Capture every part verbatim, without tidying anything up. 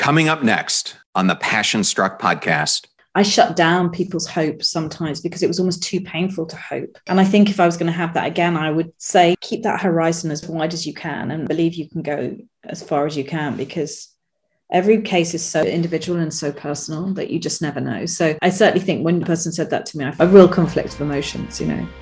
Coming up next on the Passion Struck podcast. I shut down people's hopes sometimes because it was almost too painful to hope. And I think if I was going to have that again, I would say keep that horizon as wide as you can and believe you can go as far as you can, because every case is so individual and so personal that you just never know. So I certainly think when the person said that to me, I had a real conflict of emotions, you know.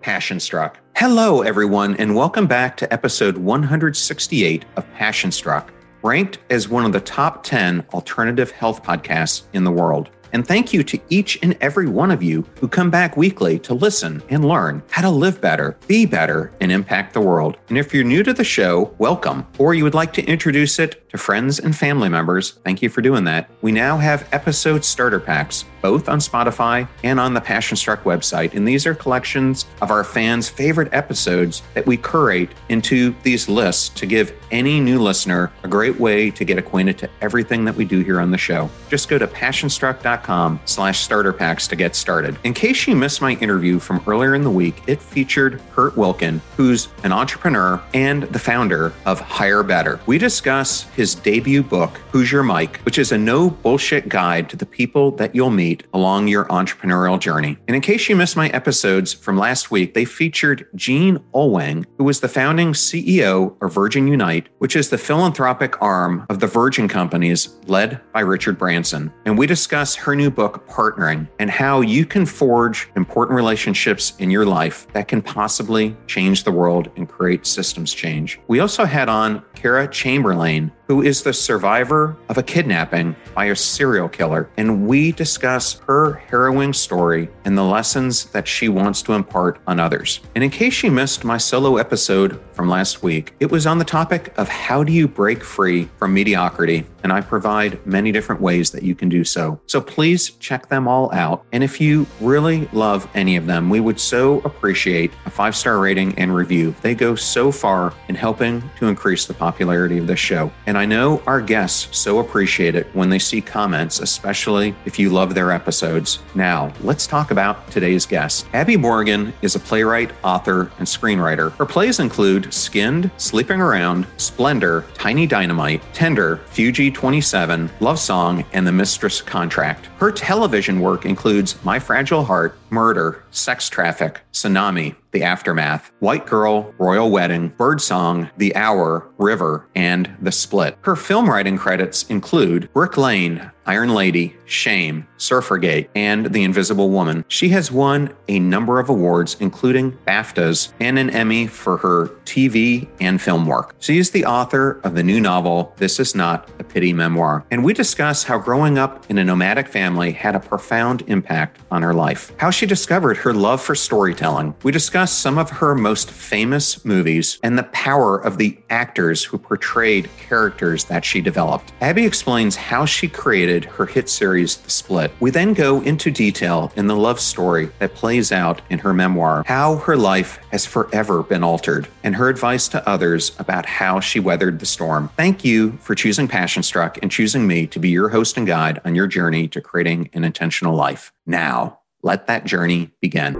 Passion Struck. Hello, everyone, and welcome back to episode one hundred sixty-eight of Passion Struck, ranked as one of the top ten alternative health podcasts in the world. And thank you to each and every one of you who come back weekly to listen and learn how to live better, be better, and impact the world. And if you're new to the show, welcome. Or you would like to introduce it to friends and family members, thank you for doing that. We now have episode starter packs, both on Spotify and on the Passion Struck website. And these are collections of our fans' favorite episodes that we curate into these lists to give any new listener a great way to get acquainted to everything that we do here on the show. Just go to passionstruck.com slash starter packs to get started. In case you missed my interview from earlier in the week, it featured Kurt Wilkin, who's an entrepreneur and the founder of Hire Better. We discuss his debut book, Who's Your Mike, which is a no bullshit guide to the people that you'll meet along your entrepreneurial journey. And in case you missed my episodes from last week, they featured Jean Olwang, who was the founding C E O of Virgin Unite, which is the philanthropic arm of the Virgin Companies led by Richard Branson. And we discuss her new book, Partnering, and how you can forge important relationships in your life that can possibly change the world and create systems change. We also had on Kara Chamberlain, who is the survivor of a kidnapping by a serial killer. And we discuss her harrowing story and the lessons that she wants to impart on others. And in case you missed my solo episode from last week, it was on the topic of how do you break free from mediocrity? And I provide many different ways that you can do so. So please check them all out. And if you really love any of them, we would so appreciate a five-star rating and review. They go so far in helping to increase the popularity of this show. And And I know our guests so appreciate it when they see comments, especially if you love their episodes. Now, let's talk about today's guest. Abi Morgan is a playwright, author, and screenwriter. Her plays include Skinned, Sleeping Around, Splendor, Tiny Dynamite, Tender, Fugee twenty-seven, Love Song, and The Mistress Contract. Her television work includes My Fragile Heart, Murder, Sex Traffic, Tsunami, The Aftermath, White Girl, Royal Wedding, Birdsong, The Hour, River, and The Split. Her film writing credits include Brick Lane, Iron Lady, Shame, Suffragette, and The Invisible Woman. She has won a number of awards, including BAFTAs and an Emmy for her T V and film work. She is the author of the new novel, This Is Not a Pity Memoir. And we discuss how growing up in a nomadic family had a profound impact on her life, how she discovered her love for storytelling. We discuss some of her most famous movies and the power of the actors who portrayed characters that she developed. Abi explains how she created her hit series, The Split. We then go into detail in the love story that plays out in her memoir, how her life has forever been altered, and her advice to others about how she weathered the storm. Thank you for choosing Passion Struck and choosing me to be your host and guide on your journey to creating an intentional life. Now, let that journey begin.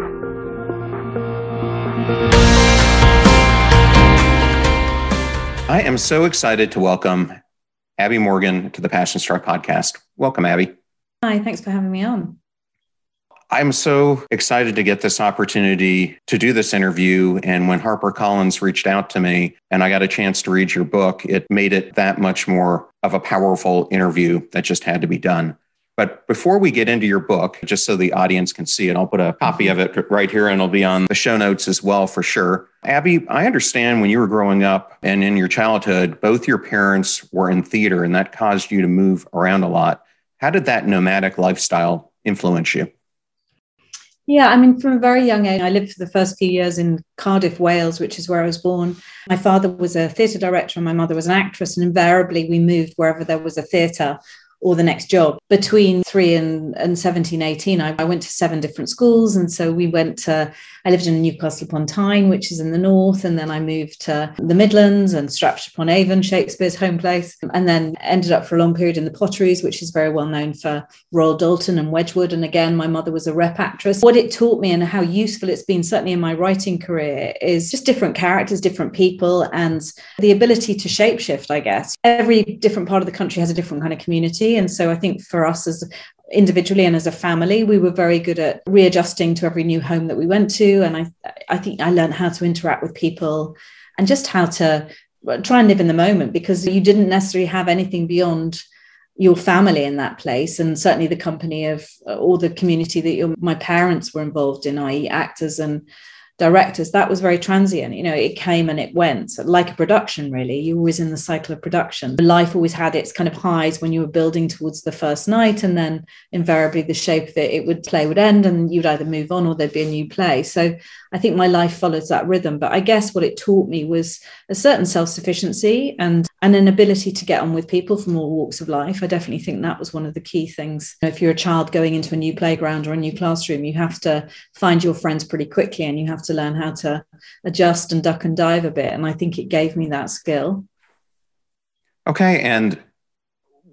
I am so excited to welcome Abi Morgan to the Passion Struck podcast. Welcome, Abi. Hi, thanks for having me on. I'm so excited to get this opportunity to do this interview. And when HarperCollins reached out to me and I got a chance to read your book, it made it that much more of a powerful interview that just had to be done. But before we get into your book, just so the audience can see it, I'll put a copy of it right here and it'll be on the show notes as well for sure. Abi, I understand when you were growing up and in your childhood, both your parents were in theater and that caused you to move around a lot. How did that nomadic lifestyle influence you? Yeah, I mean, from a very young age, I lived for the first few years in Cardiff, Wales, which is where I was born. My father was a theatre director and my mother was an actress, and invariably we moved wherever there was a theatre or the next job. Between three and, and seventeen, eighteen, I, I went to seven different schools. And so we went to, I lived in Newcastle upon Tyne, which is in the north. And then I moved to the Midlands and Stratford upon Avon, Shakespeare's home place. And then ended up for a long period in the Potteries, which is very well known for Royal Dalton and Wedgwood. And again, my mother was a rep actress. What it taught me and how useful it's been, certainly in my writing career, is just different characters, different people, and the ability to shapeshift, I guess. Every different part of the country has a different kind of community. And so I think for us as individually and as a family, we were very good at readjusting to every new home that we went to. And I, I think I learned how to interact with people and just how to try and live in the moment, because you didn't necessarily have anything beyond your family in that place. And certainly the company of or the community that your, my parents were involved in, that is actors and directors, that was very transient. You know, it came and it went, like a production, really. You're always in the cycle of production. Life always had its kind of highs when you were building towards the first night, and then invariably the shape that it would play would end, and you'd either move on or there'd be a new play. So I think my life follows that rhythm. But I guess what it taught me was a certain self-sufficiency and and an ability to get on with people from all walks of life. I definitely think that was one of the key things. If you're a child going into a new playground or a new classroom, you have to find your friends pretty quickly, and you have to to learn how to adjust and duck and dive a bit. And I think it gave me that skill. Okay. And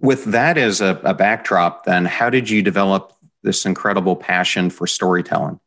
with that as a, a backdrop, then how did you develop this incredible passion for storytelling?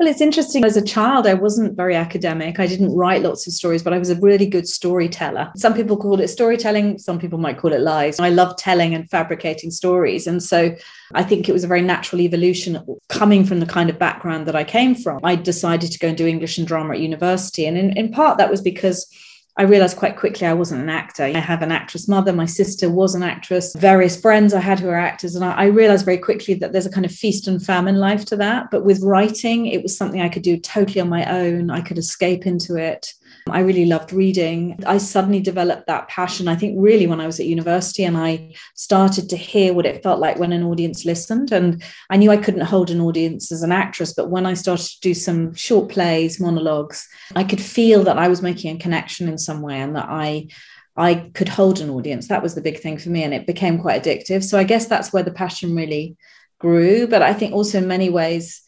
Well, it's interesting. As a child, I wasn't very academic. I didn't write lots of stories, but I was a really good storyteller. Some people call it storytelling. Some people might call it lies. I love telling and fabricating stories. And so I think it was a very natural evolution coming from the kind of background that I came from. I decided to go and do English and drama at university. And in, in part, that was because I realized quite quickly I wasn't an actor. I have an actress mother. My sister was an actress. Various friends I had who are actors. And I, I realized very quickly that there's a kind of feast and famine life to that. But with writing, it was something I could do totally on my own. I could escape into it. I really loved reading. I suddenly developed that passion, I think, really when I was at university, and I started to hear what it felt like when an audience listened. And I knew I couldn't hold an audience as an actress. But when I started to do some short plays, monologues, I could feel that I was making a connection in some way, and that I I could hold an audience. That was the big thing for me, and it became quite addictive. So I guess that's where the passion really grew. But I think also in many ways,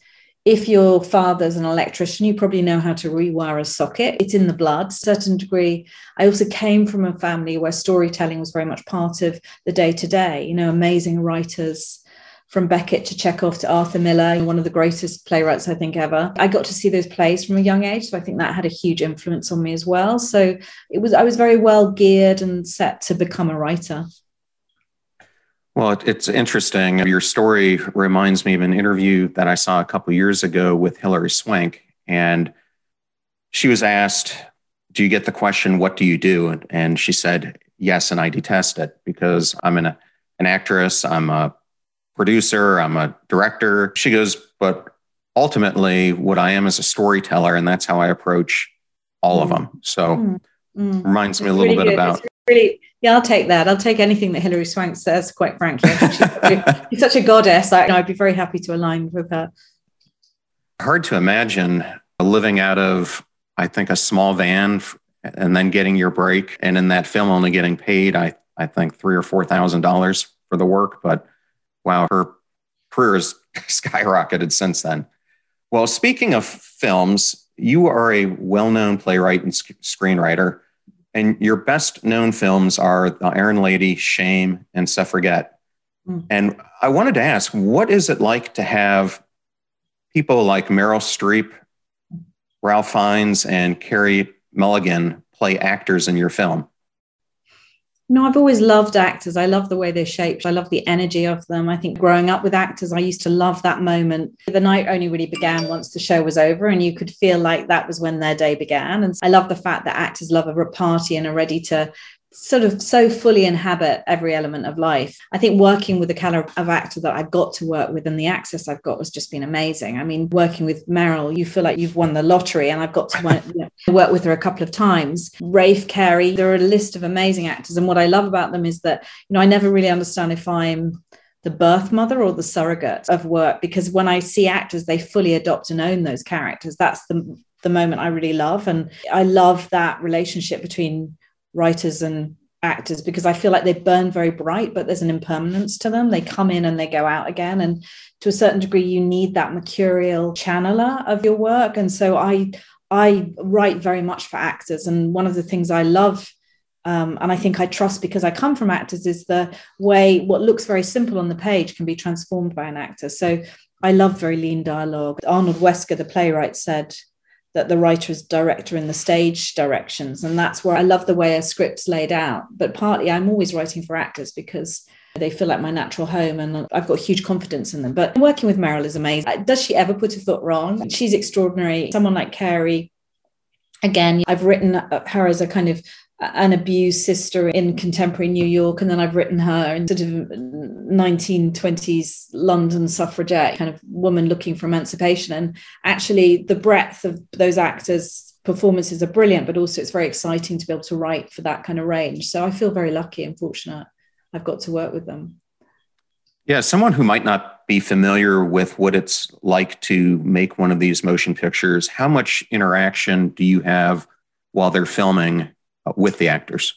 if your father's an electrician, you probably know how to rewire a socket. It's in the blood, to a certain degree. I also came from a family where storytelling was very much part of the day-to-day. You know, amazing writers, from Beckett to Chekhov to Arthur Miller, one of the greatest playwrights, I think, ever. I got to see those plays from a young age, so I think that had a huge influence on me as well. So it was I was very well geared and set to become a writer. Well, it's interesting. Your story reminds me of an interview that I saw a couple of years ago with Hillary Swank, and she was asked, do you get the question, what do you do? And she said, yes, and I detest it, because I'm an, an actress, I'm a producer, I'm a director. She goes, but ultimately what I am is a storyteller, and that's how I approach all mm. of them. So mm. Mm. reminds it's me a little really bit good. about... Really, yeah, I'll take that. I'll take anything that Hillary Swank says, quite frankly. She's, she's such a goddess. I, I'd be very happy to align with her. Hard to imagine living out of, I think, a small van and then getting your break. And in that film, only getting paid, I, I think, three or four thousand dollars for the work. But wow, her career has skyrocketed since then. Well, speaking of films, you are a well-known playwright and sc- screenwriter, and your best-known films are The Iron Lady, Shame, and Suffragette. Mm. And I wanted to ask, what is it like to have people like Meryl Streep, Ralph Fiennes, and Carey Mulligan play actors in your film? No, I've always loved actors. I love the way they're shaped. I love the energy of them. I think growing up with actors, I used to love that moment. The night only really began once the show was over, and you could feel like that was when their day began. And I love the fact that actors love a repartee and are ready to sort of so fully inhabit every element of life. I think working with the caliber of actor that I've got to work with and the access I've got has just been amazing. I mean, working with Meryl, you feel like you've won the lottery, and I've got to work, you know, work with her a couple of times. Rafe, Carey, there are a list of amazing actors. And what I love about them is that, you know, I never really understand if I'm the birth mother or the surrogate of work, because when I see actors, they fully adopt and own those characters. That's the, the moment I really love. And I love that relationship between writers and actors, because I feel like they burn very bright, but there's an impermanence to them. They come in and they go out again. And to a certain degree, you need that mercurial channeler of your work. And so I, I write very much for actors. And one of the things I love, Um, and I think I trust because I come from actors, is the way what looks very simple on the page can be transformed by an actor. So I love very lean dialogue. Arnold Wesker, the playwright, said that the writer is director in the stage directions. And that's where I love the way a script's laid out. But partly I'm always writing for actors because they feel like my natural home and I've got huge confidence in them. But working with Meryl is amazing. Does she ever put a foot wrong? She's extraordinary. Someone like Carey, again, I've written her as a kind of an abused sister in contemporary New York. And then I've written her in sort of nineteen twenties London suffragette, kind of woman looking for emancipation. And actually the breadth of those actors' performances are brilliant, but also it's very exciting to be able to write for that kind of range. So I feel very lucky and fortunate I've got to work with them. Yeah, someone who might not be familiar with what it's like to make one of these motion pictures, how much interaction do you have while they're filming with the actors?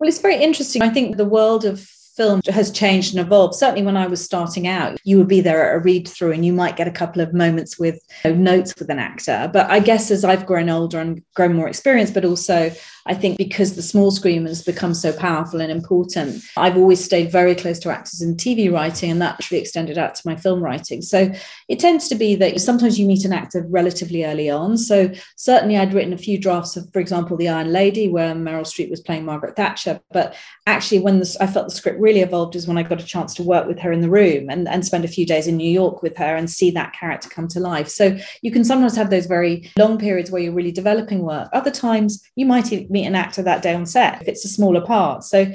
Well, it's very interesting. I think the world of film has changed and evolved. Certainly when I was starting out, you would be there at a read through and you might get a couple of moments with, you know, notes with an actor. But I guess as I've grown older and grown more experienced, but also I think because the small screen has become so powerful and important, I've always stayed very close to actors in T V writing, and that actually extended out to my film writing. So it tends to be that sometimes you meet an actor relatively early on. So certainly I'd written a few drafts of, for example, The Iron Lady, where Meryl Streep was playing Margaret Thatcher. But actually when this, I felt the script really evolved is when I got a chance to work with her in the room and, and spend a few days in New York with her and see that character come to life. So you can sometimes have those very long periods where you're really developing work. Other times you might meet an actor that day on set if it's a smaller part. So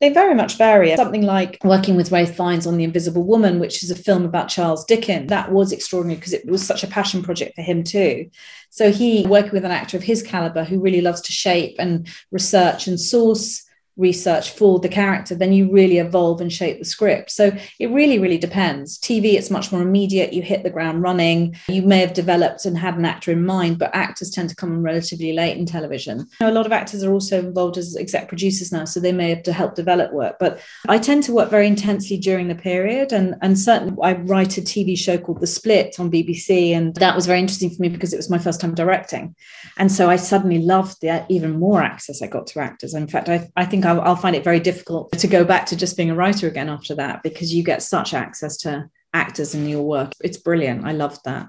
they very much vary. Something like working with Ralph Fiennes on The Invisible Woman, which is a film about Charles Dickens. That was extraordinary because it was such a passion project for him too. So he, working with an actor of his caliber who really loves to shape and research and source research for the character, then you really evolve and shape the script. So it really, really depends. T V, it's much more immediate. You hit the ground running. You may have developed and had an actor in mind, but actors tend to come in relatively late in television. You know, a lot of actors are also involved as exec producers now, so they may have to help develop work. But I tend to work very intensely during the period. And, and certainly I write a T V show called The Split on B B C. And that was very interesting for me because it was my first time directing. And so I suddenly loved the even more access I got to actors. And in fact, I, I think I'll, I'll find it very difficult to go back to just being a writer again after that, because you get such access to actors in your work. It's brilliant. I loved that.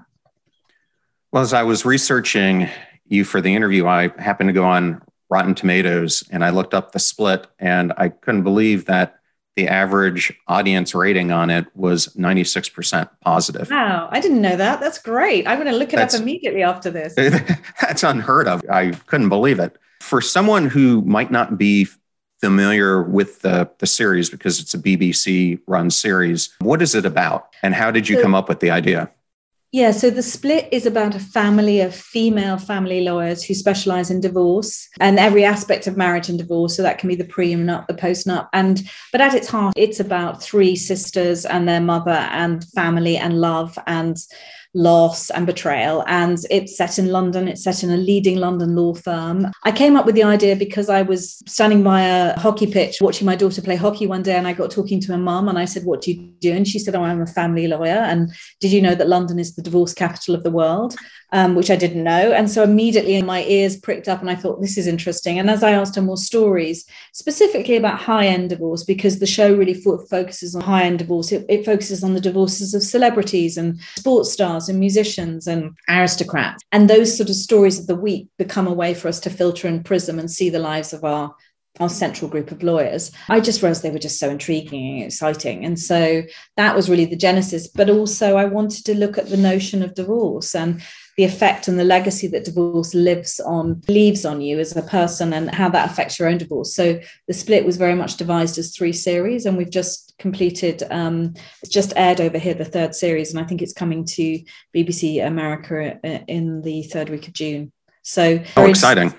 Well, as I was researching you for the interview, I happened to go on Rotten Tomatoes and I looked up The Split, and I couldn't believe that the average audience rating on it was ninety-six percent positive. Wow, I didn't know that. That's great. I'm going to look it that's, up immediately after this. That's unheard of. I couldn't believe it. For someone who might not be familiar with the, the series, because it's a B B C-run series. What is it about, and how did you so, come up with the idea? Yeah, so The Split is about a family of female family lawyers who specialize in divorce and every aspect of marriage and divorce. So that can be the pre-nup, the post-nup. And, but at its heart, it's about three sisters and their mother and family and love and loss and betrayal. And it's set in London. It's set in a leading London law firm. I came up with the idea because I was standing by a hockey pitch watching my daughter play hockey one day, and I got talking to her mum and I said, "What do you do?" And she said, "Oh, I'm a family lawyer. And did you know that London is the divorce capital of the world?" Um, which I didn't know. And so immediately my ears pricked up and I thought, this is interesting. And as I asked her more stories, specifically about high-end divorce, because the show really fo- focuses on high-end divorce, it, it focuses on the divorces of celebrities and sports stars and musicians and aristocrats. And those sort of stories of the week become a way for us to filter and prism and see the lives of our, our central group of lawyers. I just realized they were just so intriguing and exciting. And so that was really the genesis. But also I wanted to look at the notion of divorce and the effect and the legacy that divorce lives on, leaves on you as a person, and how that affects your own divorce. So The Split was very much devised as three series, and we've just completed, um, it's just aired over here, the third series, and I think it's coming to B B C America in the third week of June. So oh, exciting.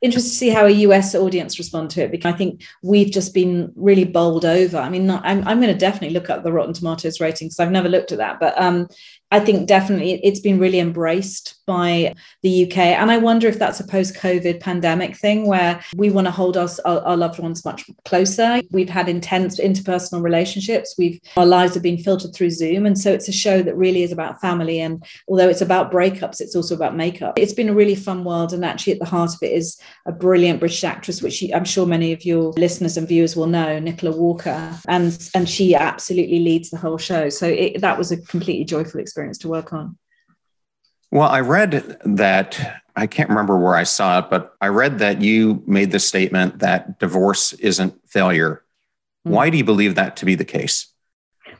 interested to see how a U S audience respond to it, because I think we've just been really bowled over. I mean, not, I'm, I'm going to definitely look up the Rotten Tomatoes rating because I've never looked at that. But um, I think definitely it's been really embraced by the U K. And I wonder if that's a post-COVID pandemic thing where we want to hold our, our loved ones much closer. We've had intense interpersonal relationships. We've our lives have been filtered through Zoom. And so it's a show that really is about family. And although it's about breakups, it's also about makeup. It's been a really fun world. And actually at the heart of it is a brilliant British actress, which I'm sure many of your listeners and viewers will know, Nicola Walker. And, and she absolutely leads the whole show. So it, that was a completely joyful experience to work on. Well, I read that, I can't remember where I saw it, but I read that you made the statement that divorce isn't failure. Mm. Why do you believe that to be the case?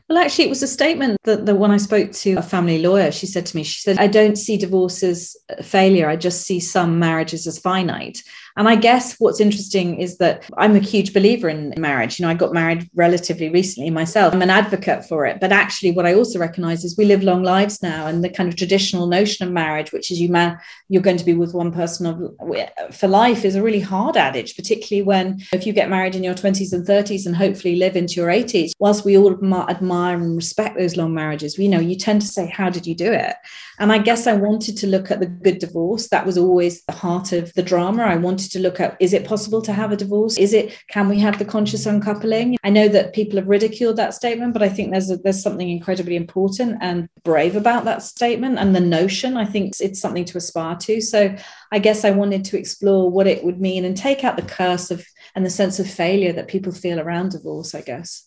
Well, actually, it was a statement that the one I spoke to, a family lawyer, she said to me, she said, I don't see divorce as failure. I just see some marriages as finite. And I guess what's interesting is that I'm a huge believer in marriage. You know, I got married relatively recently myself. I'm an advocate for it. But actually, what I also recognize is we live long lives now. And the kind of traditional notion of marriage, which is you ma- you're going to be with one person of, for life, is a really hard adage, particularly when if you get married in your twenties and thirties and hopefully live into your eighties, whilst we all admire and respect those long marriages, you know, you tend to say, how did you do it? And I guess I wanted to look at the good divorce. That was always the heart of the drama. I wanted to look at, is it possible to have a divorce? Is it, can we have the conscious uncoupling? I know that people have ridiculed that statement, but I think there's a, there's something incredibly important and brave about that statement and the notion. I think it's, it's something to aspire to. So I guess I wanted to explore what it would mean and take out the curse of and the sense of failure that people feel around divorce, I guess.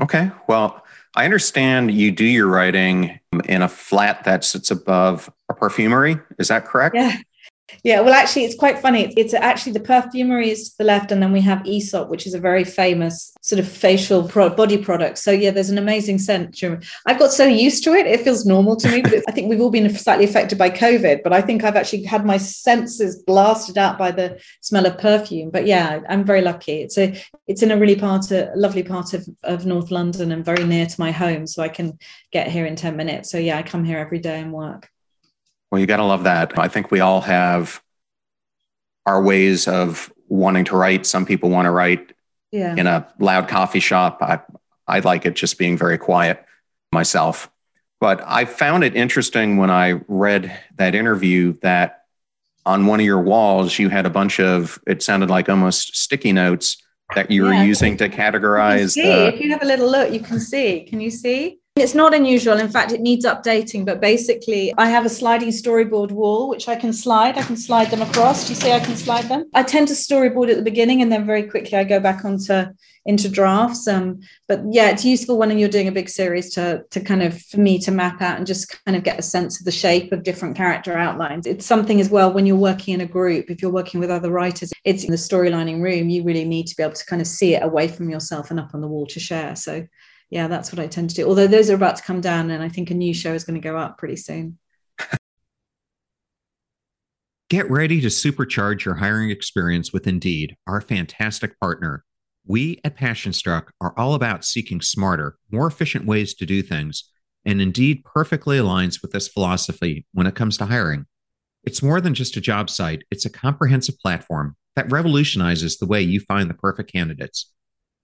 Okay. Well, I understand you do your writing in a flat that sits above a perfumery. Is that correct? Yeah. Yeah. Well, actually, it's quite funny. It's actually the perfumery is to the left. And then we have Aesop, which is a very famous sort of facial pro- body product. So, yeah, there's an amazing scent. I've got so used to it. It feels normal to me. But it's, I think we've all been slightly affected by COVID. But I think I've actually had my senses blasted out by the smell of perfume. But, yeah, I'm very lucky. It's a it's in a really part, a lovely part of, of North London and very near to my home. So I can get here in ten minutes. So, yeah, I come here every day and work. Well, you got to love that. I think we all have our ways of wanting to write. Some people want to write yeah. in a loud coffee shop. I, I like it just being very quiet myself. But I found it interesting when I read that interview that on one of your walls, you had a bunch of, it sounded like almost sticky notes that you yeah, were using to categorize. You the, if you have a little look, you can see. Can you see? It's not unusual. In fact, it needs updating. But basically, I have a sliding storyboard wall, which I can slide. I can slide them across. Do you see I can slide them? I tend to storyboard at the beginning, and then very quickly I go back onto into drafts. Um, but yeah, it's useful when you're doing a big series to, to kind of, for me, to map out and just kind of get a sense of the shape of different character outlines. It's something as well when you're working in a group, if you're working with other writers, it's in the storylining room, you really need to be able to kind of see it away from yourself and up on the wall to share. So yeah, that's what I tend to do. Although those are about to come down and I think a new show is going to go up pretty soon. Get ready to supercharge your hiring experience with Indeed, our fantastic partner. We at Passion Struck are all about seeking smarter, more efficient ways to do things, and Indeed perfectly aligns with this philosophy when it comes to hiring. It's more than just a job site. It's a comprehensive platform that revolutionizes the way you find the perfect candidates.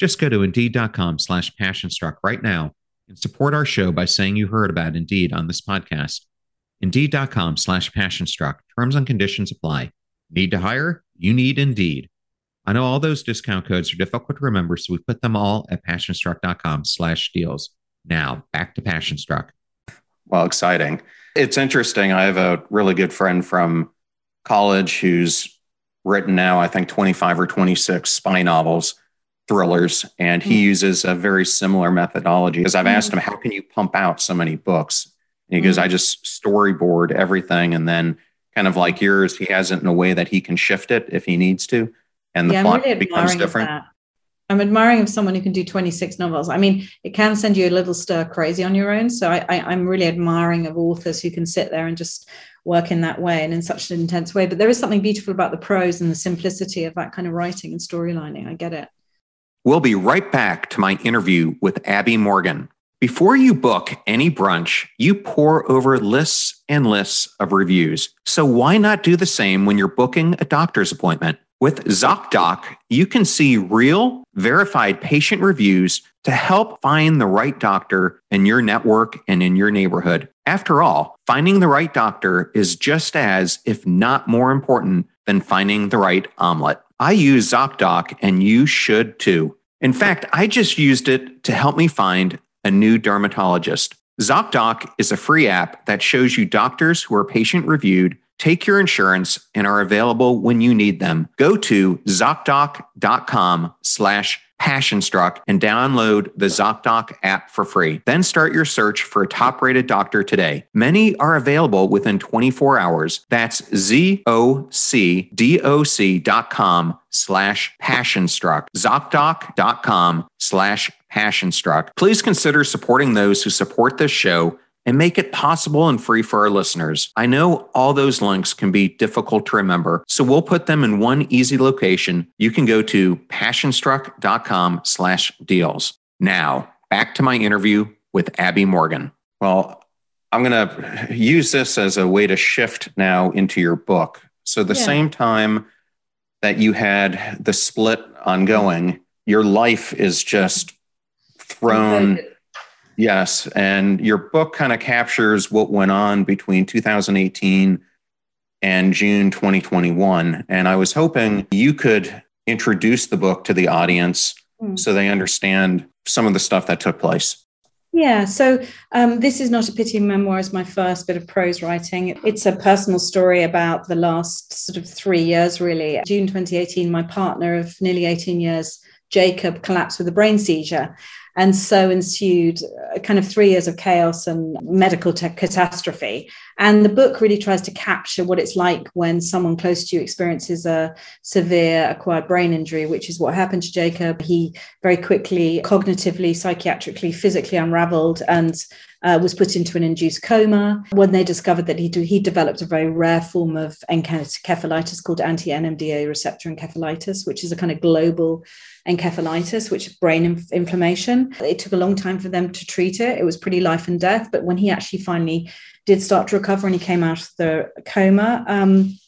Just go to Indeed.com slash PassionStruck right now and support our show by saying you heard about Indeed on this podcast. Indeed.com slash PassionStruck. Terms and conditions apply. Need to hire? You need Indeed. I know all those discount codes are difficult to remember, so we put them all at passion struck dot com slash deals. Now, back to Passion Struck. Well, exciting. It's interesting. I have a really good friend from college who's written now, I think, twenty-five or twenty-six spy novels, thrillers, and he mm. uses a very similar methodology. Because I've mm. asked him, how can you pump out so many books? And he mm. goes, I just storyboard everything. And then kind of like yours, he has it in a way that he can shift it if he needs to. And the yeah, plot really becomes different. That. I'm admiring of someone who can do twenty-six novels. I mean, it can send you a little stir crazy on your own. So I, I, I'm really admiring of authors who can sit there and just work in that way and in such an intense way. But there is something beautiful about the prose and the simplicity of that kind of writing and storylining. I get it. We'll be right back to my interview with Abi Morgan. Before you book any brunch, you pour over lists and lists of reviews. So why not do the same when you're booking a doctor's appointment? With ZocDoc, you can see real, verified patient reviews to help find the right doctor in your network and in your neighborhood. After all, finding the right doctor is just as, if not more important, than finding the right omelet. I use ZocDoc, and you should too. In fact, I just used it to help me find a new dermatologist. ZocDoc is a free app that shows you doctors who are patient-reviewed, take your insurance, and are available when you need them. Go to ZocDoc dot com slash passion struck and download the ZocDoc app for free. Then start your search for a top-rated doctor today. Many are available within twenty-four hours. That's Z O C D O C dot com slash passion struck. ZocDoc dot com slash passion struck. Please consider supporting those who support this show and make it possible and free for our listeners. I know all those links can be difficult to remember, so we'll put them in one easy location. You can go to passion struck dot com slash deals. Now, back to my interview with Abi Morgan. Well, I'm going to use this as a way to shift now into your book. So the yeah. same time that you had The Split ongoing, your life is just thrown... Yes. And your book kind of captures what went on between two thousand eighteen and June twenty twenty-one. And I was hoping you could introduce the book to the audience mm. so they understand some of the stuff that took place. Yeah. So um, This Is Not a Pity Memoir is my first bit of prose writing. It's a personal story about the last sort of three years, really. June twenty eighteen, my partner of nearly eighteen years, Jacob, collapsed with a brain seizure. And so ensued kind of three years of chaos and medical t- catastrophe. And the book really tries to capture what it's like when someone close to you experiences a severe acquired brain injury, which is what happened to Jacob. He very quickly, cognitively, psychiatrically, physically unraveled and uh, was put into an induced coma. When they discovered that he, do, he developed a very rare form of encephalitis called anti-N M D A receptor encephalitis, which is a kind of global encephalitis, which is brain inf- inflammation. It took a long time for them to treat it. It was pretty life and death. But when he actually finally did start to recover and he came out of the coma, Um,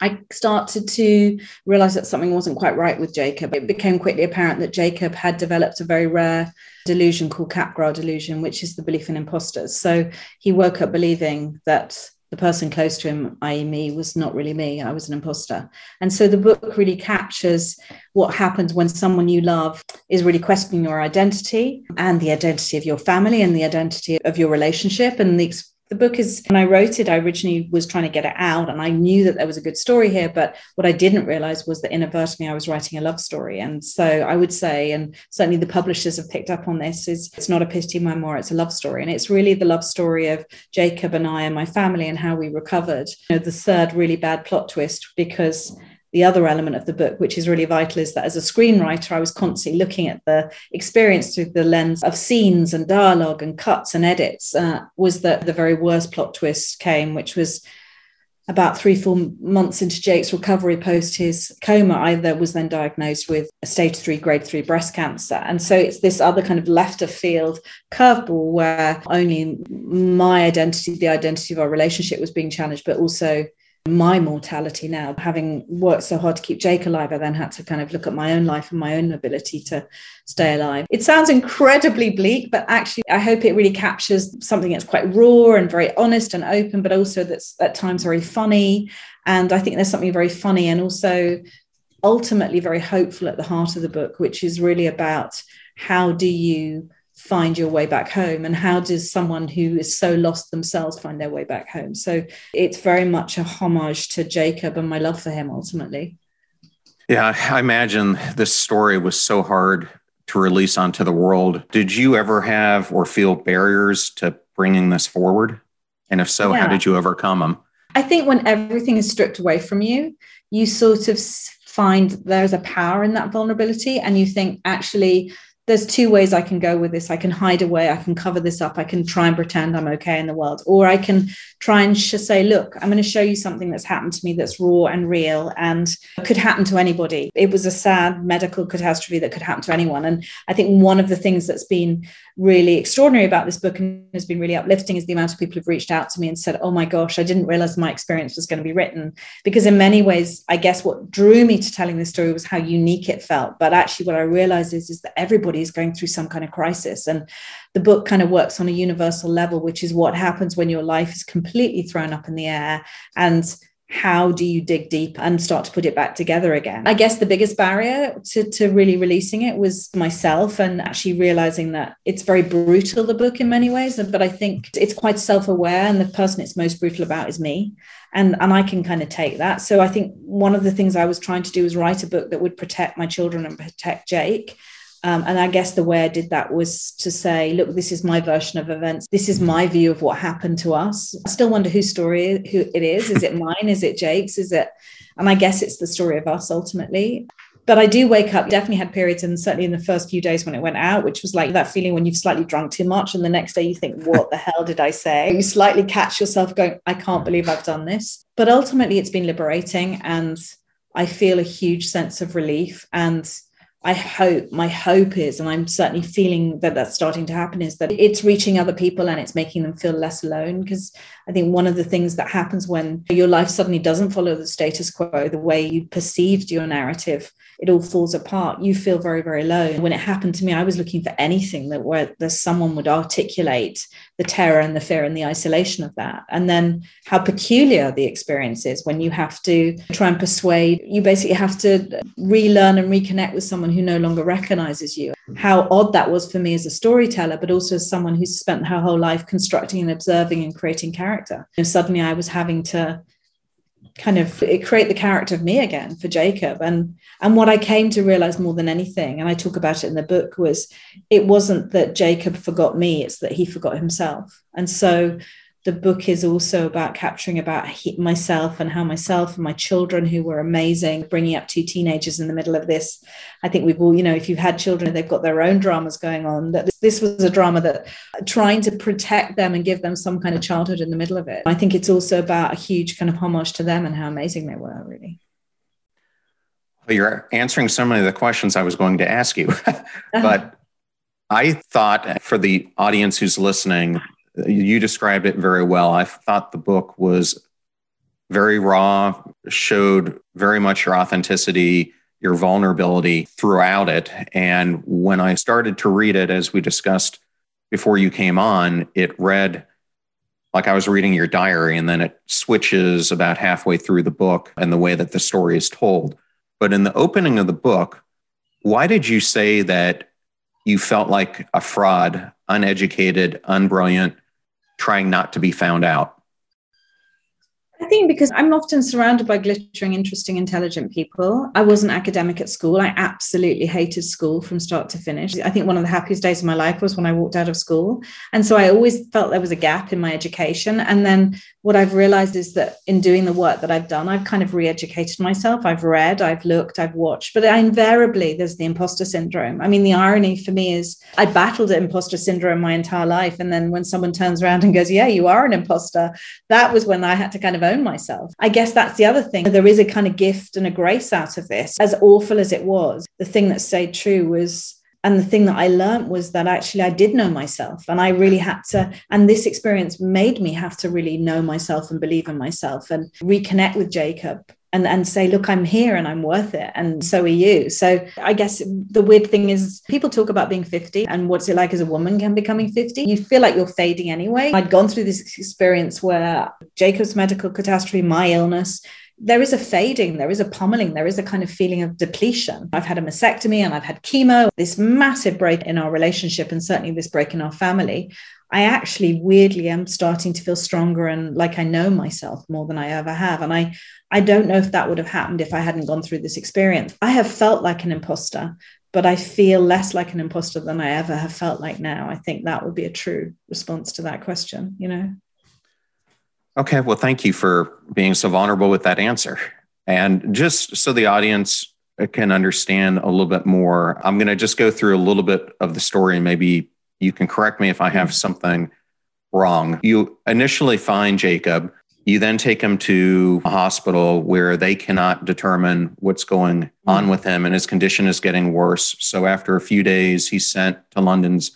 I started to realize that something wasn't quite right with Jacob. It became quickly apparent that Jacob had developed a very rare delusion called Capgras delusion, which is the belief in imposters. So he woke up believing that the person close to him, that is me, was not really me. I was an imposter. And so the book really captures what happens when someone you love is really questioning your identity and the identity of your family and the identity of your relationship. And the, the book is, when I wrote it, I originally was trying to get it out and I knew that there was a good story here. But what I didn't realize was that inadvertently I was writing a love story. And so I would say, and certainly the publishers have picked up on this, is it's not a pity memoir, it's a love story. And it's really the love story of Jacob and I and my family and how we recovered. You know, the third really bad plot twist, because the other element of the book, which is really vital, is that as a screenwriter, I was constantly looking at the experience through the lens of scenes and dialogue and cuts and edits, uh, was that the very worst plot twist came, which was about three, four months into Jake's recovery post his coma, I was then diagnosed with a stage three, grade three breast cancer. And so it's this other kind of left of field curveball where only my identity, the identity of our relationship was being challenged, but also my mortality now. Having worked so hard to keep Jake alive, I then had to kind of look at my own life and my own ability to stay alive. It sounds incredibly bleak, but actually I hope it really captures something that's quite raw and very honest and open, but also that's at times very funny. And I think there's something very funny and also ultimately very hopeful at the heart of the book, which is really about how do you find your way back home, and how does someone who is so lost themselves find their way back home. So it's very much a homage to Jacob and my love for him ultimately. Yeah, I imagine this story was so hard to release onto the world. Did you ever have or feel barriers to bringing this forward? And if so, yeah. How did you overcome them? I think when everything is stripped away from you, you sort of find there's a power in that vulnerability, and you think, actually, there's two ways I can go with this. I can hide away. I can cover this up. I can try and pretend I'm okay in the world. Or I can try and sh- say, look, I'm going to show you something that's happened to me that's raw and real and could happen to anybody. It was a sad medical catastrophe that could happen to anyone. And I think one of the things that's been really extraordinary about this book and has been really uplifting is the amount of people who've reached out to me and said, oh my gosh, I didn't realize my experience was going to be written. Because in many ways, I guess what drew me to telling this story was how unique it felt. But actually what I realized is, is that everybody is going through some kind of crisis, and the book kind of works on a universal level, which is what happens when your life is completely thrown up in the air, and how do you dig deep and start to put it back together again. I guess the biggest barrier to, to really releasing it was myself, and actually realizing that it's very brutal, the book, in many ways, but I think it's quite self-aware, and the person it's most brutal about is me. And, and I can kind of take that. So I think one of the things I was trying to do was write a book that would protect my children and protect Jake. Um, and I guess the way I did that was to say, look, this is my version of events. This is my view of what happened to us. I still wonder whose story who it is. Is it mine? Is it Jake's? Is it? And I guess it's the story of us ultimately. But I do wake up, definitely had periods, and certainly in the first few days when it went out, which was like that feeling when you've slightly drunk too much and the next day you think, what the hell did I say? You slightly catch yourself going, I can't believe I've done this. But ultimately it's been liberating, and I feel a huge sense of relief. And I hope, my hope is, and I'm certainly feeling that that's starting to happen, is that it's reaching other people and it's making them feel less alone. Because I think one of the things that happens when your life suddenly doesn't follow the status quo, the way you perceived your narrative, it all falls apart. You feel very, very alone. When it happened to me, I was looking for anything that where there's someone would articulate the terror and the fear and the isolation of that. And then how peculiar the experience is when you have to try and persuade, you basically have to relearn and reconnect with someone who no longer recognizes you. How odd that was for me as a storyteller, but also as someone who's spent her whole life constructing and observing and creating character. And suddenly I was having to kind of create the character of me again for Jacob. And, and what I came to realize more than anything, and I talk about it in the book, was it wasn't that Jacob forgot me, it's that he forgot himself. And so the book is also about capturing about myself and how myself and my children, who were amazing, bringing up two teenagers in the middle of this. I think we've all, you know, if you've had children, they've got their own dramas going on. That this was a drama that trying to protect them and give them some kind of childhood in the middle of it. I think it's also about a huge kind of homage to them and how amazing they were, really. Well, you're answering so many of the questions I was going to ask you, but I thought for the audience who's listening, you described it very well. I thought the book was very raw, showed very much your authenticity, your vulnerability throughout it. And when I started to read it, as we discussed before you came on, it read like I was reading your diary, and then it switches about halfway through the book and the way that the story is told. But in the opening of the book, why did you say that you felt like a fraud, uneducated, unbrilliant, trying not to be found out? I think because I'm often surrounded by glittering, interesting, intelligent people. I wasn't academic at school. I absolutely hated school from start to finish. I think one of the happiest days of my life was when I walked out of school. And so I always felt there was a gap in my education. And then what I've realized is that in doing the work that I've done, I've kind of re-educated myself. I've read, I've looked, I've watched, but I invariably, there's the imposter syndrome. I mean, the irony for me is I battled imposter syndrome my entire life. And then when someone turns around and goes, yeah, you are an imposter, that was when I had to kind of own myself. I guess that's the other thing. There is a kind of gift and a grace out of this. As awful as it was, the thing that stayed true was, and the thing that I learned was that actually I did know myself, and I really had to, and this experience made me have to really know myself and believe in myself and reconnect with Jacob and, and say, look, I'm here and I'm worth it. And so are you. So I guess the weird thing is people talk about being fifty and what's it like as a woman can becoming fifty. You feel like you're fading anyway. I'd gone through this experience where Jacob's medical catastrophe, my illness, there is a fading, there is a pummeling, there is a kind of feeling of depletion. I've had a mastectomy and I've had chemo, this massive break in our relationship and certainly this break in our family. I actually weirdly am starting to feel stronger and like I know myself more than I ever have. And I, I don't know if that would have happened if I hadn't gone through this experience. I have felt like an imposter, but I feel less like an imposter than I ever have felt like now. I think that would be a true response to that question, you know? Okay, well, thank you for being so vulnerable with that answer. And just so the audience can understand a little bit more, I'm going to just go through a little bit of the story and maybe you can correct me if I have something wrong. You initially find Jacob. You then take him to a hospital where they cannot determine what's going on with him, and his condition is getting worse. So after a few days, he's sent to London's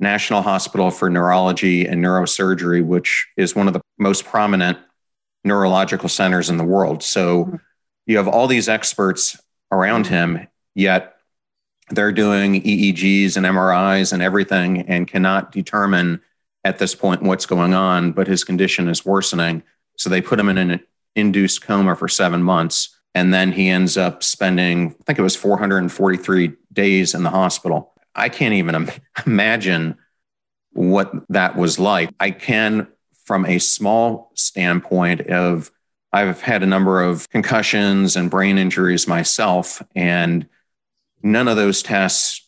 National Hospital for Neurology and Neurosurgery, which is one of the most prominent neurological centers in the world. So you have all these experts around him, yet they're doing E E Gs and M R Is and everything and cannot determine at this point what's going on, but his condition is worsening. So they put him in an induced coma for seven months. And then he ends up spending, I think it was four hundred forty-three days in the hospital. I can't even im- imagine what that was like. I can, from a small standpoint of, I've had a number of concussions and brain injuries myself, and none of those tests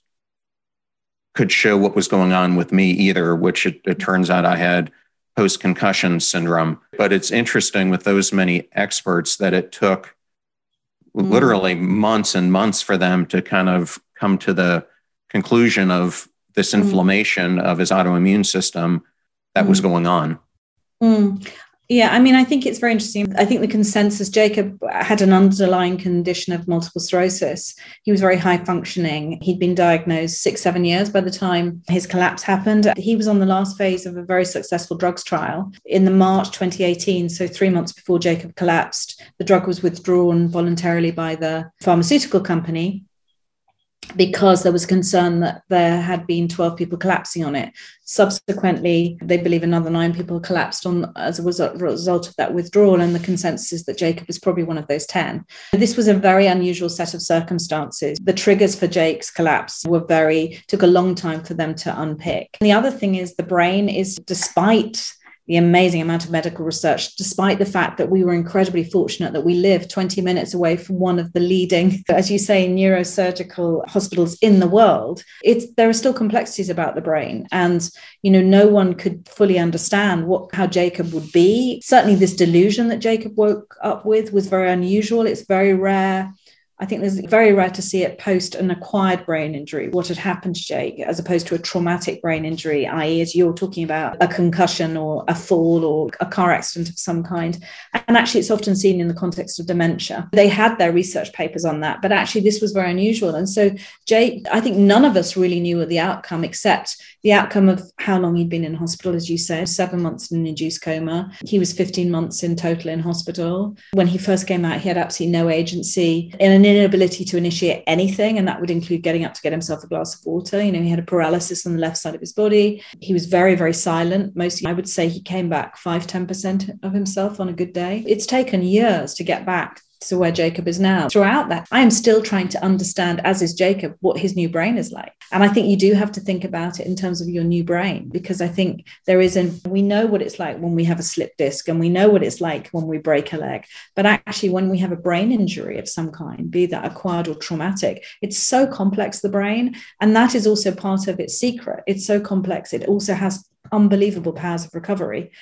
could show what was going on with me either, which it, it turns out I had post-concussion syndrome. But it's interesting with those many experts that it took mm. literally months and months for them to kind of come to the conclusion of this inflammation mm. of his autoimmune system that mm. was going on. Mm. Yeah, I mean, I think it's very interesting. I think the consensus, Jacob had an underlying condition of multiple sclerosis. He was very high functioning. He'd been diagnosed six, seven years by the time his collapse happened. He was on the last phase of a very successful drugs trial in the March twenty eighteen. So three months before Jacob collapsed, the drug was withdrawn voluntarily by the pharmaceutical company, because there was concern that there had been twelve people collapsing on it. Subsequently, they believe another nine people collapsed on as a result of that withdrawal, and the consensus is that Jacob is probably one of those ten. This was a very unusual set of circumstances. The triggers for Jake's collapse were very, took a long time for them to unpick. And the other thing is the brain is, despite the amazing amount of medical research, despite the fact that we were incredibly fortunate that we live twenty minutes away from one of the leading, as you say, neurosurgical hospitals in the world, it's, there are still complexities about the brain. And, you know, no one could fully understand what how Jacob would be. Certainly this delusion that Jacob woke up with was very unusual. It's very rare. I think it's very rare to see it post an acquired brain injury, what had happened to Jake, as opposed to a traumatic brain injury, that is, as you're talking about, a concussion or a fall or a car accident of some kind. And actually, it's often seen in the context of dementia. They had their research papers on that, but actually, this was very unusual. And so, Jake, I think none of us really knew the outcome, except the outcome of how long he'd been in hospital, as you said, seven months in an induced coma. He was fifteen months in total in hospital. When he first came out, he had absolutely no agency in an inability to initiate anything, and that would include getting up to get himself a glass of water. You know, he had a paralysis on the left side of his body. He was very, very silent. Mostly, I would say he came back five to ten percent of himself on a good day. It's taken years to get back to where Jacob is now. Throughout that, I am still trying to understand, as is Jacob, what his new brain is like. And I think you do have to think about it in terms of your new brain, because I think there is a, we know what it's like when we have a slip disc, and we know what it's like when we break a leg. But actually, when we have a brain injury of some kind, be that acquired or traumatic, it's so complex, the brain. And that is also part of its secret. It's so complex. It also has unbelievable powers of recovery.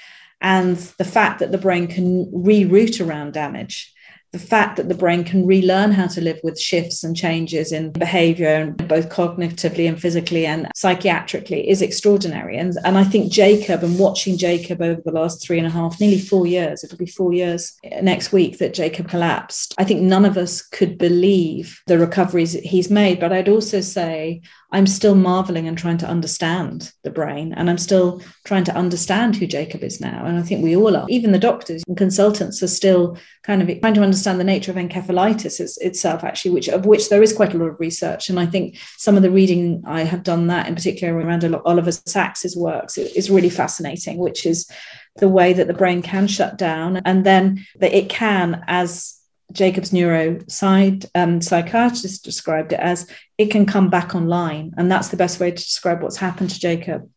And the fact that the brain can reroute around damage, the fact that the brain can relearn how to live with shifts and changes in behavior, both cognitively and physically and psychiatrically, is extraordinary. And, and I think Jacob, and watching Jacob over the last three and a half, nearly four years, it'll be four years next week that Jacob collapsed, I think none of us could believe the recoveries he's made. But I'd also say I'm still marveling and trying to understand the brain, and I'm still trying to understand who Jacob is now. And I think we all are. Even the doctors and consultants are still kind of trying to understand the nature of encephalitis is, itself, actually, which of which there is quite a lot of research. And I think some of the reading I have done that, in particular around Oliver Sacks' works, is really fascinating, which is the way that the brain can shut down, and then that it can, as Jacob's neuro side um, psychiatrist described it as, it can come back online. And that's the best way to describe what's happened to Jacob,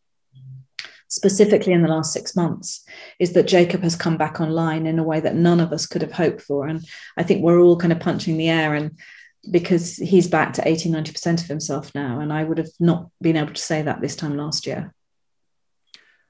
specifically in the last six months, is that Jacob has come back online in a way that none of us could have hoped for. And I think we're all kind of punching the air, and because he's back to eighty, ninety percent of himself now. And I would have not been able to say that this time last year.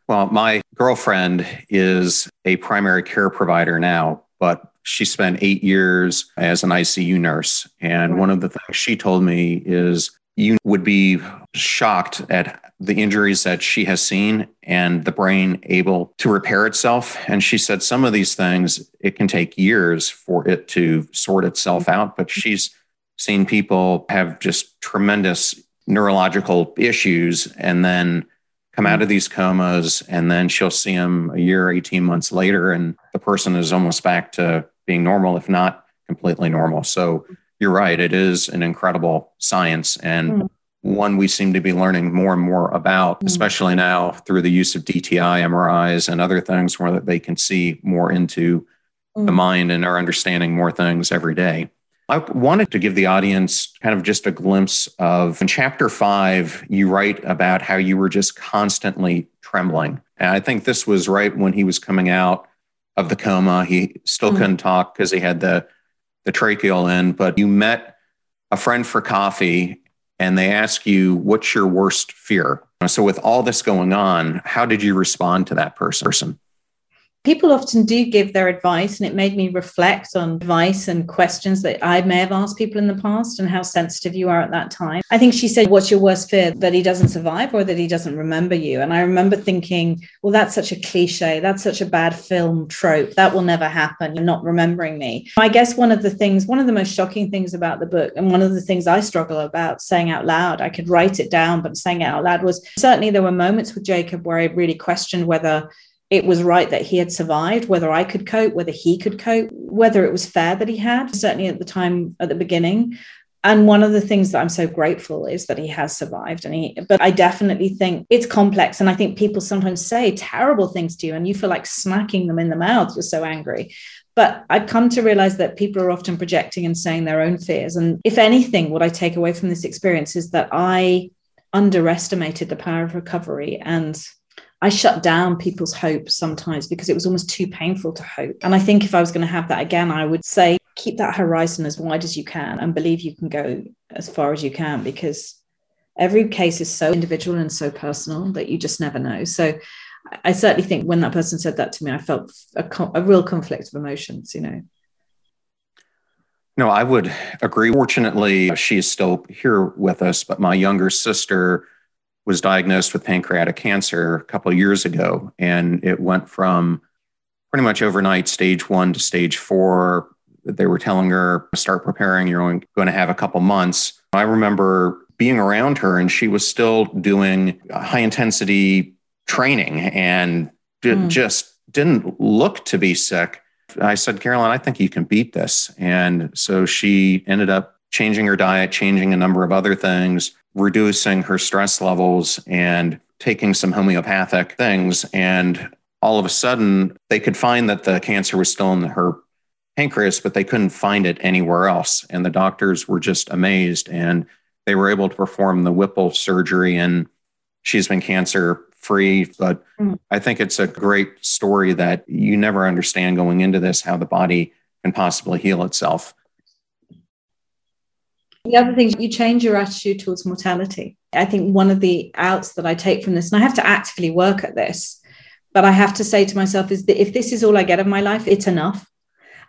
Well, my girlfriend is a primary care provider now, but she spent eight years as an I C U nurse. And right. One of the things she told me is you would be shocked at the injuries that she has seen and the brain able to repair itself. And she said some of these things, it can take years for it to sort itself out. But she's seen people have just tremendous neurological issues and then come out of these comas, and then she'll see them a year, eighteen months later, and the person is almost back to being normal, if not completely normal. So you're right. It is an incredible science, and mm. one we seem to be learning more and more about, mm. especially now through the use of D T I, M R Is, and other things where they can see more into mm. the mind and are understanding more things every day. I wanted to give the audience kind of just a glimpse of, in chapter five, you write about how you were just constantly trembling. And I think this was right when he was coming out of the coma. He still mm-hmm. couldn't talk because he had the, the tracheal in, but you met a friend for coffee and they ask you, what's your worst fear? So with all this going on, how did you respond to that person? People often do give their advice, and it made me reflect on advice and questions that I may have asked people in the past and how sensitive you are at that time. I think she said, what's your worst fear? That he doesn't survive or that he doesn't remember you? And I remember thinking, well, that's such a cliche. That's such a bad film trope. That will never happen. You're not remembering me. I guess one of the things, one of the most shocking things about the book, and one of the things I struggle about saying out loud, I could write it down, but saying it out loud was, certainly there were moments with Jacob where I really questioned whether it was right that he had survived, whether I could cope, whether he could cope, whether it was fair that he had, certainly at the time, at the beginning. And one of the things that I'm so grateful is that he has survived. And he, but I definitely think it's complex. And I think people sometimes say terrible things to you and you feel like smacking them in the mouth. You're so angry. But I've come to realize that people are often projecting and saying their own fears. And if anything, what I take away from this experience is that I underestimated the power of recovery, and I shut down people's hopes sometimes because it was almost too painful to hope. And I think if I was going to have that again, I would say, keep that horizon as wide as you can and believe you can go as far as you can, because every case is so individual and so personal that you just never know. So I certainly think when that person said that to me, I felt a, a real conflict of emotions, you know. No, I would agree. Fortunately, she is still here with us, but my younger sister was diagnosed with pancreatic cancer a couple of years ago. And it went from pretty much overnight stage one to stage four. They were telling her, start preparing, you're only going to have a couple months. I remember being around her and she was still doing high intensity training and did, mm. just didn't look to be sick. I said, Caroline, I think you can beat this. And so she ended up changing her diet, changing a number of other things, reducing her stress levels and taking some homeopathic things. And all of a sudden, they could find that the cancer was still in her pancreas, but they couldn't find it anywhere else. And the doctors were just amazed. And they were able to perform the Whipple surgery. And she's been cancer free. But mm. I think it's a great story that you never understand going into this, how the body can possibly heal itself. The other thing, you change your attitude towards mortality. I think one of the outs that I take from this, and I have to actively work at this, but I have to say to myself is that if this is all I get of my life, it's enough.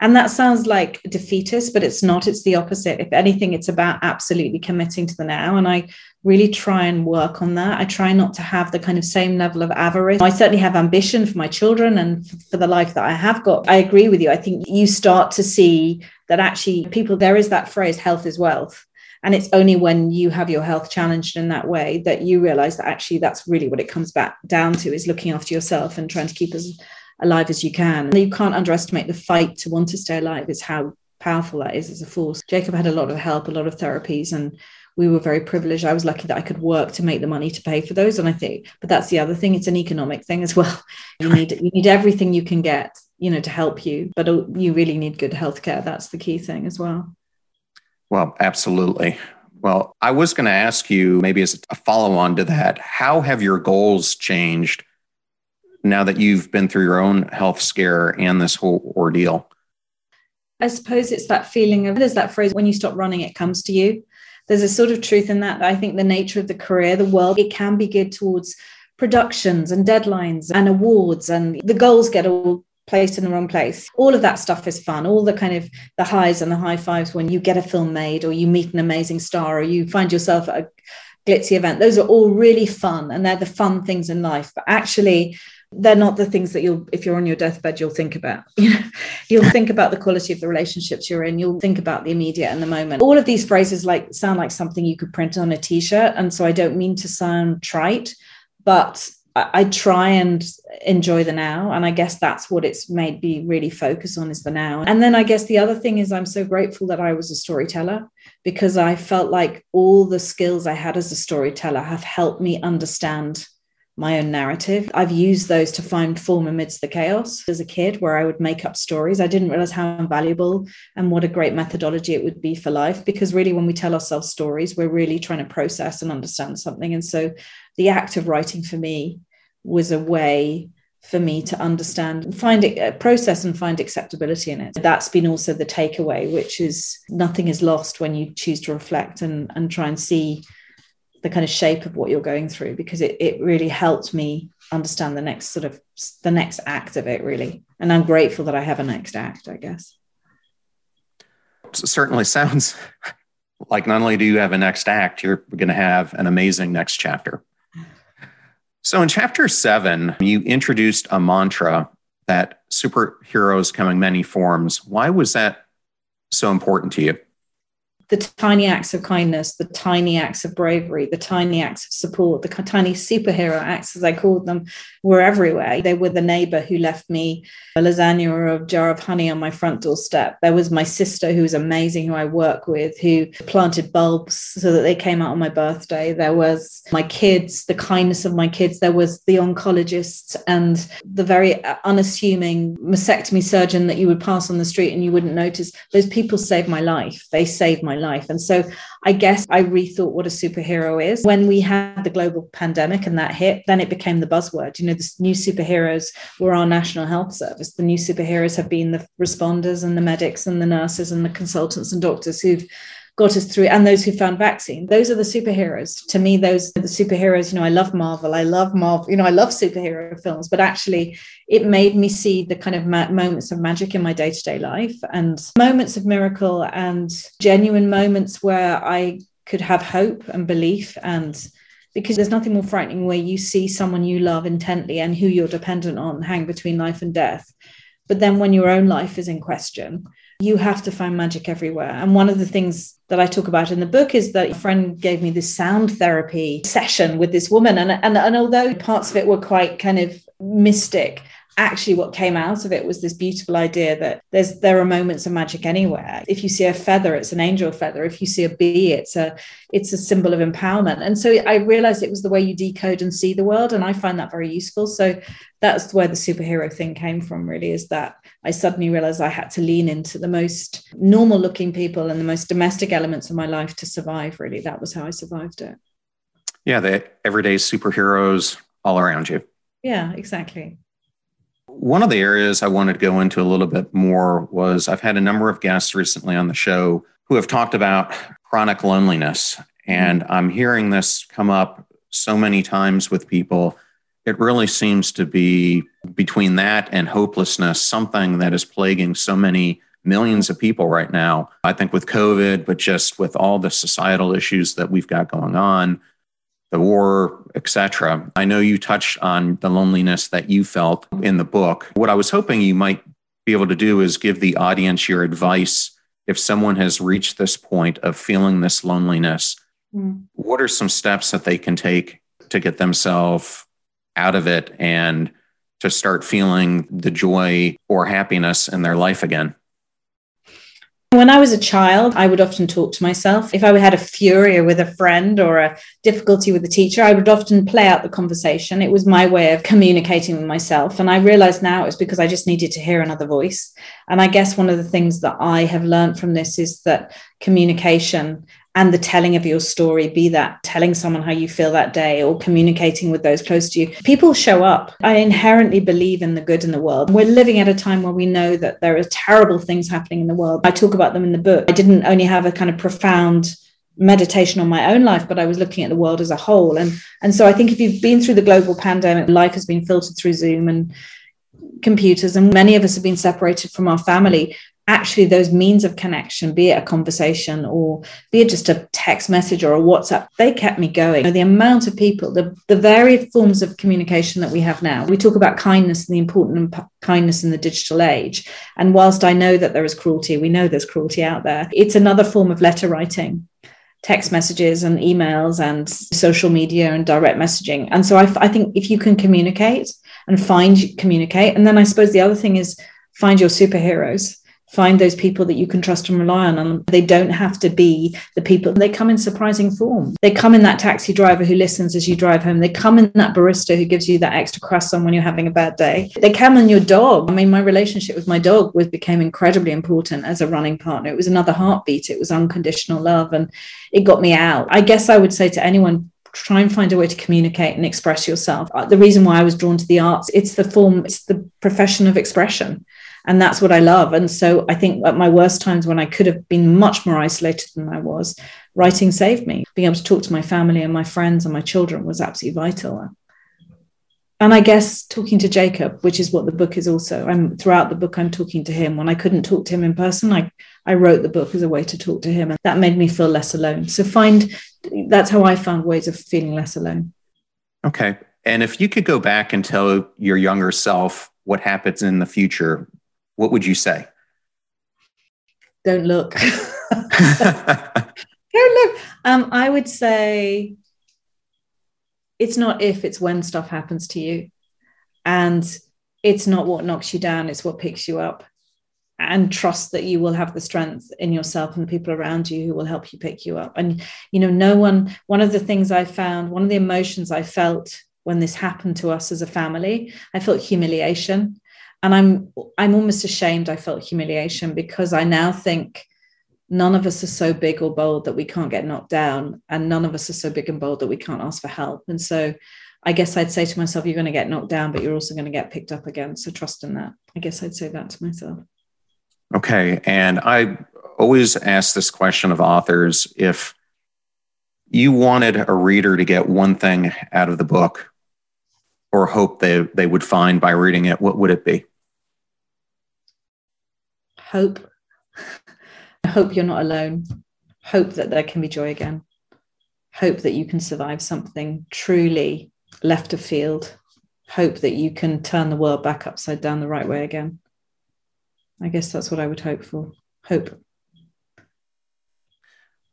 And that sounds like defeatist, but it's not. It's the opposite. If anything, it's about absolutely committing to the now. And I really try and work on that. I try not to have the kind of same level of avarice. I certainly have ambition for my children and for the life that I have got. I agree with you. I think you start to see that actually people, there is that phrase, health is wealth. And it's only when you have your health challenged in that way that you realize that actually that's really what it comes back down to, is looking after yourself and trying to keep as alive as you can. You can't underestimate the fight to want to stay alive, is how powerful that is as a force. Jacob had a lot of help, a lot of therapies, and we were very privileged. I was lucky that I could work to make the money to pay for those. And I think, but that's the other thing. It's an economic thing as well. You need, you need everything you can get, you know, to help you, but you really need good healthcare. That's the key thing as well. Well, absolutely. Well, I was going to ask you, maybe as a follow-on to that, how have your goals changed now that you've been through your own health scare and this whole ordeal? I suppose it's that feeling of, there's that phrase, when you stop running, it comes to you. There's a sort of truth in that. I think the nature of the career, the world, it can be geared towards productions and deadlines and awards, and the goals get all placed in the wrong place. All of that stuff is fun. All the kind of the highs and the high fives when you get a film made or you meet an amazing star or you find yourself at a glitzy event. Those are all really fun, and they're the fun things in life. But actually, they're not the things that you'll, if you're on your deathbed, you'll think about. You know, you'll think about the quality of the relationships you're in. You'll think about the immediate and the moment. All of these phrases like sound like something you could print on a T-shirt. And so I don't mean to sound trite, but I, I try and enjoy the now. And I guess that's what it's made me really focus on, is the now. And then I guess the other thing is I'm so grateful that I was a storyteller, because I felt like all the skills I had as a storyteller have helped me understand my own narrative. I've used those to find form amidst the chaos. As a kid, where I would make up stories, I didn't realize how invaluable and what a great methodology it would be for life, because really when we tell ourselves stories, we're really trying to process and understand something. And so the act of writing for me was a way for me to understand and find it, process and find acceptability in it. That's been also the takeaway, which is nothing is lost when you choose to reflect and, and try and see the kind of shape of what you're going through, because it, it really helped me understand the next sort of the next act of it, really. And I'm grateful that I have a next act, I guess. It certainly sounds like not only do you have a next act, you're going to have an amazing next chapter. So in chapter seven, you introduced a mantra that superheroes come in many forms. Why was that so important to you? The tiny acts of kindness, the tiny acts of bravery, the tiny acts of support, the tiny superhero acts, as I called them, were everywhere. They were the neighbor who left me a lasagna or a jar of honey on my front doorstep. There was my sister, who was amazing, who I work with, who planted bulbs so that they came out on my birthday. There was my kids, the kindness of my kids. There was the oncologist and the very unassuming mastectomy surgeon that you would pass on the street and you wouldn't notice. Those people saved my life. They saved my life. And so I guess I rethought what a superhero is. When we had the global pandemic and that hit, then it became the buzzword. You know, the new superheroes were our National Health Service. The new superheroes have been the responders and the medics and the nurses and the consultants and doctors who've got us through, and those who found vaccine. Those are the superheroes. To me, those are the superheroes. You know, I love Marvel. I love Marvel. You know, I love superhero films, but actually it made me see the kind of ma- moments of magic in my day-to-day life, and moments of miracle and genuine moments where I could have hope and belief. And because there's nothing more frightening where you see someone you love intently and who you're dependent on hang between life and death. But then when your own life is in question, you have to find magic everywhere. And one of the things that I talk about in the book is that a friend gave me this sound therapy session with this woman. And, and, and although parts of it were quite kind of mystic, actually what came out of it was this beautiful idea that there's there are moments of magic anywhere. If you see a feather, it's an angel feather. If you see a bee, it's a it's a symbol of empowerment. And so I realized it was the way you decode and see the world. And I find that very useful. So that's where the superhero thing came from, really, is that I suddenly realized I had to lean into the most normal looking people and the most domestic elements of my life to survive, really. That was how I survived it. Yeah, the everyday superheroes all around you. Yeah, exactly. One of the areas I wanted to go into a little bit more was I've had a number of guests recently on the show who have talked about chronic loneliness. And I'm hearing this come up so many times with people. It really seems to be between that and hopelessness, something that is plaguing so many millions of people right now. I think with COVID, but just with all the societal issues that we've got going on, the war, et cetera. I know you touched on the loneliness that you felt in the book. What I was hoping you might be able to do is give the audience your advice. If someone has reached this point of feeling this loneliness, mm. what are some steps that they can take to get themselves out of it and to start feeling the joy or happiness in their life again? When I was a child, I would often talk to myself. If I had a fury with a friend or a difficulty with a teacher, I would often play out the conversation. It was my way of communicating with myself. And I realize now it's because I just needed to hear another voice. And I guess one of the things that I have learned from this is that communication and the telling of your story, be that telling someone how you feel that day or communicating with those close to you, people show up. I inherently believe in the good in the world. We're living at a time where we know that there are terrible things happening in the world. I talk about them in the book. I didn't only have a kind of profound meditation on my own life, but I was looking at the world as a whole. And, and so I think if you've been through the global pandemic, life has been filtered through Zoom and computers, and many of us have been separated from our family. Actually, those means of connection, be it a conversation or be it just a text message or a WhatsApp, they kept me going. You know, the amount of people, the, the varied forms of communication that we have now. We talk about kindness and the importance of kindness in the digital age. And whilst I know that there is cruelty, we know there's cruelty out there, it's another form of letter writing, text messages and emails and social media and direct messaging. And so I, I think if you can communicate and find communicate. And then I suppose the other thing is find your superheroes. Find those people that you can trust and rely on. And they don't have to be the people. They come in surprising form. They come in that taxi driver who listens as you drive home. They come in that barista who gives you that extra croissant when you're having a bad day. They come in your dog. I mean, my relationship with my dog was became incredibly important as a running partner. It was another heartbeat. It was unconditional love. And it got me out. I guess I would say to anyone, try and find a way to communicate and express yourself. The reason why I was drawn to the arts, it's the form, it's the profession of expression. And that's what I love. And so I think at my worst times when I could have been much more isolated than I was, writing saved me. Being able to talk to my family and my friends and my children was absolutely vital. And I guess talking to Jacob, which is what the book is also. I'm throughout the book, I'm talking to him. When I couldn't talk to him in person, I, I wrote the book as a way to talk to him. And that made me feel less alone. So find that's how I found ways of feeling less alone. Okay. And if you could go back and tell your younger self what happens in the future, what would you say? Don't look. Don't look. Um, I would say it's not if, it's when stuff happens to you. And it's not what knocks you down, it's what picks you up. And trust that you will have the strength in yourself and the people around you who will help you pick you up. And, you know, no one, one of the things I found, one of the emotions I felt when this happened to us as a family, I felt humiliation. And I'm I'm almost ashamed I felt humiliation because I now think none of us are so big or bold that we can't get knocked down, and none of us are so big and bold that we can't ask for help. And so I guess I'd say to myself, you're going to get knocked down, but you're also going to get picked up again. So trust in that. I guess I'd say that to myself. Okay. And I always ask this question of authors, if you wanted a reader to get one thing out of the book or hope they, they would find by reading it, what would it be? Hope. Hope you're not alone. Hope that there can be joy again. Hope that you can survive something truly left of field. Hope that you can turn the world back upside down the right way again. I guess that's what I would hope for. Hope.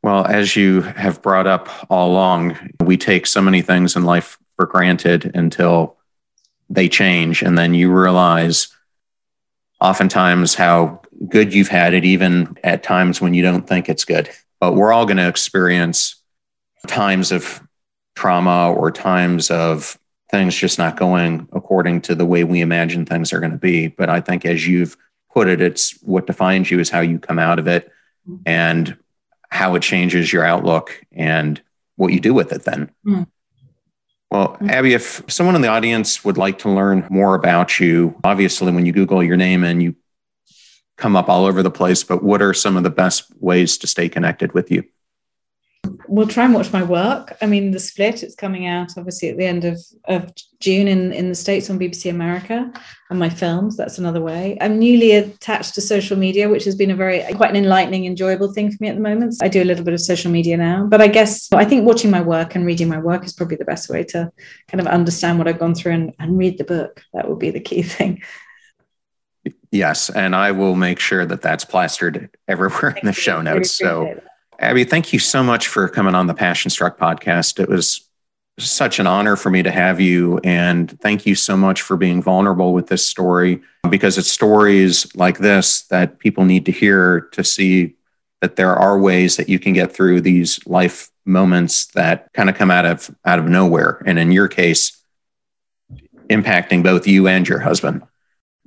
Well, as you have brought up all along, we take so many things in life for granted until they change. And then you realize oftentimes how good you've had it, even at times when you don't think it's good. But we're all going to experience times of trauma or times of things just not going according to the way we imagine things are going to be. But I think as you've put it, it's what defines you is how you come out of it and how it changes your outlook and what you do with it then. Mm. Well, Abi, if someone in the audience would like to learn more about you, obviously when you Google your name and you come up all over the place, but what are some of the best ways to stay connected with you? Well, try and watch my work. I mean, The Split, it's coming out obviously at the end of, of June in, in the States on B B C America, and my films, that's another way. I'm newly attached to social media, which has been a very, quite an enlightening, enjoyable thing for me at the moment. So I do a little bit of social media now, but I guess I think watching my work and reading my work is probably the best way to kind of understand what I've gone through and, and read the book. That would be the key thing. Yes. And I will make sure that that's plastered everywhere in the show notes. So Abi, thank you so much for coming on the Passion Struck podcast. It was such an honor for me to have you. And thank you so much for being vulnerable with this story, because it's stories like this that people need to hear to see that there are ways that you can get through these life moments that kind of come out of out of nowhere. And in your case, impacting both you and your husband.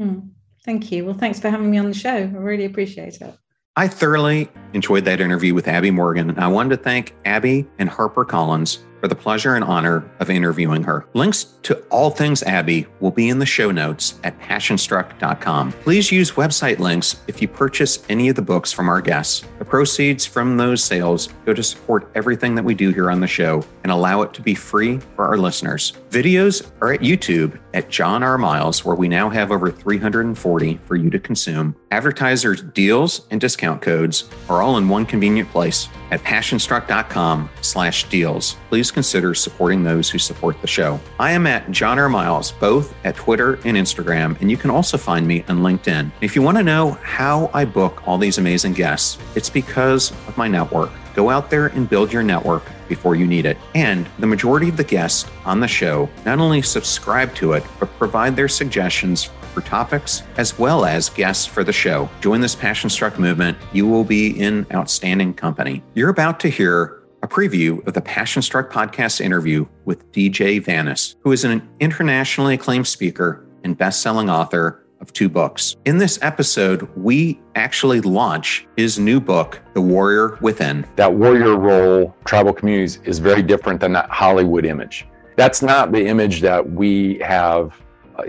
Mm, thank you. Well, thanks for having me on the show. I really appreciate it. I thoroughly enjoyed that interview with Abi Morgan, and I wanted to thank Abi and HarperCollins for the pleasure and honor of interviewing her. Links to all things Abi will be in the show notes at passion struck dot com. Please use website links if you purchase any of the books from our guests. The proceeds from those sales go to support everything that we do here on the show and allow it to be free for our listeners. Videos are at YouTube at John R. Miles, where we now have over three hundred forty for you to consume. Advertisers' deals and discount codes are all in one convenient place at passion struck dot com slash deals. Please consider supporting those who support the show. I am at John R. Miles, both at Twitter and Instagram, and you can also find me on LinkedIn. If you want to know how I book all these amazing guests, it's because of my network. Go out there and build your network before you need it. And the majority of the guests on the show not only subscribe to it, but provide their suggestions for topics as well as guests for the show. Join this Passion Struck movement. You will be in outstanding company. You're about to hear a preview of the Passion Struck podcast interview with D J Vanis, who is an internationally acclaimed speaker and best-selling author of two books. In this episode, we actually launch his new book, The Warrior Within. That warrior role, tribal communities, is very different than that Hollywood image. That's not the image that we have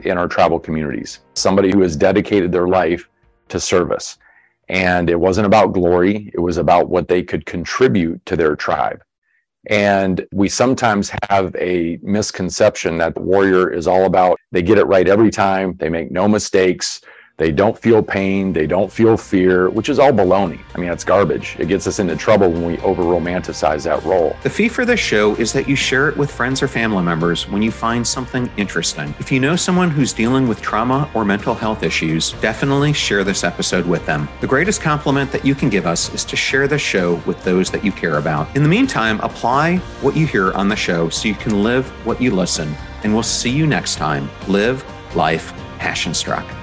in our tribal communities. Somebody who has dedicated their life to service. And it wasn't about glory. It was about what they could contribute to their tribe. And we sometimes have a misconception that the warrior is all about, they get it right every time. They make no mistakes. They don't feel pain. They don't feel fear, which is all baloney. I mean, that's garbage. It gets us into trouble when we over-romanticize that role. The fee for this show is that you share it with friends or family members when you find something interesting. If you know someone who's dealing with trauma or mental health issues, definitely share this episode with them. The greatest compliment that you can give us is to share the show with those that you care about. In the meantime, apply what you hear on the show so you can live what you listen. And we'll see you next time. Live life passion struck.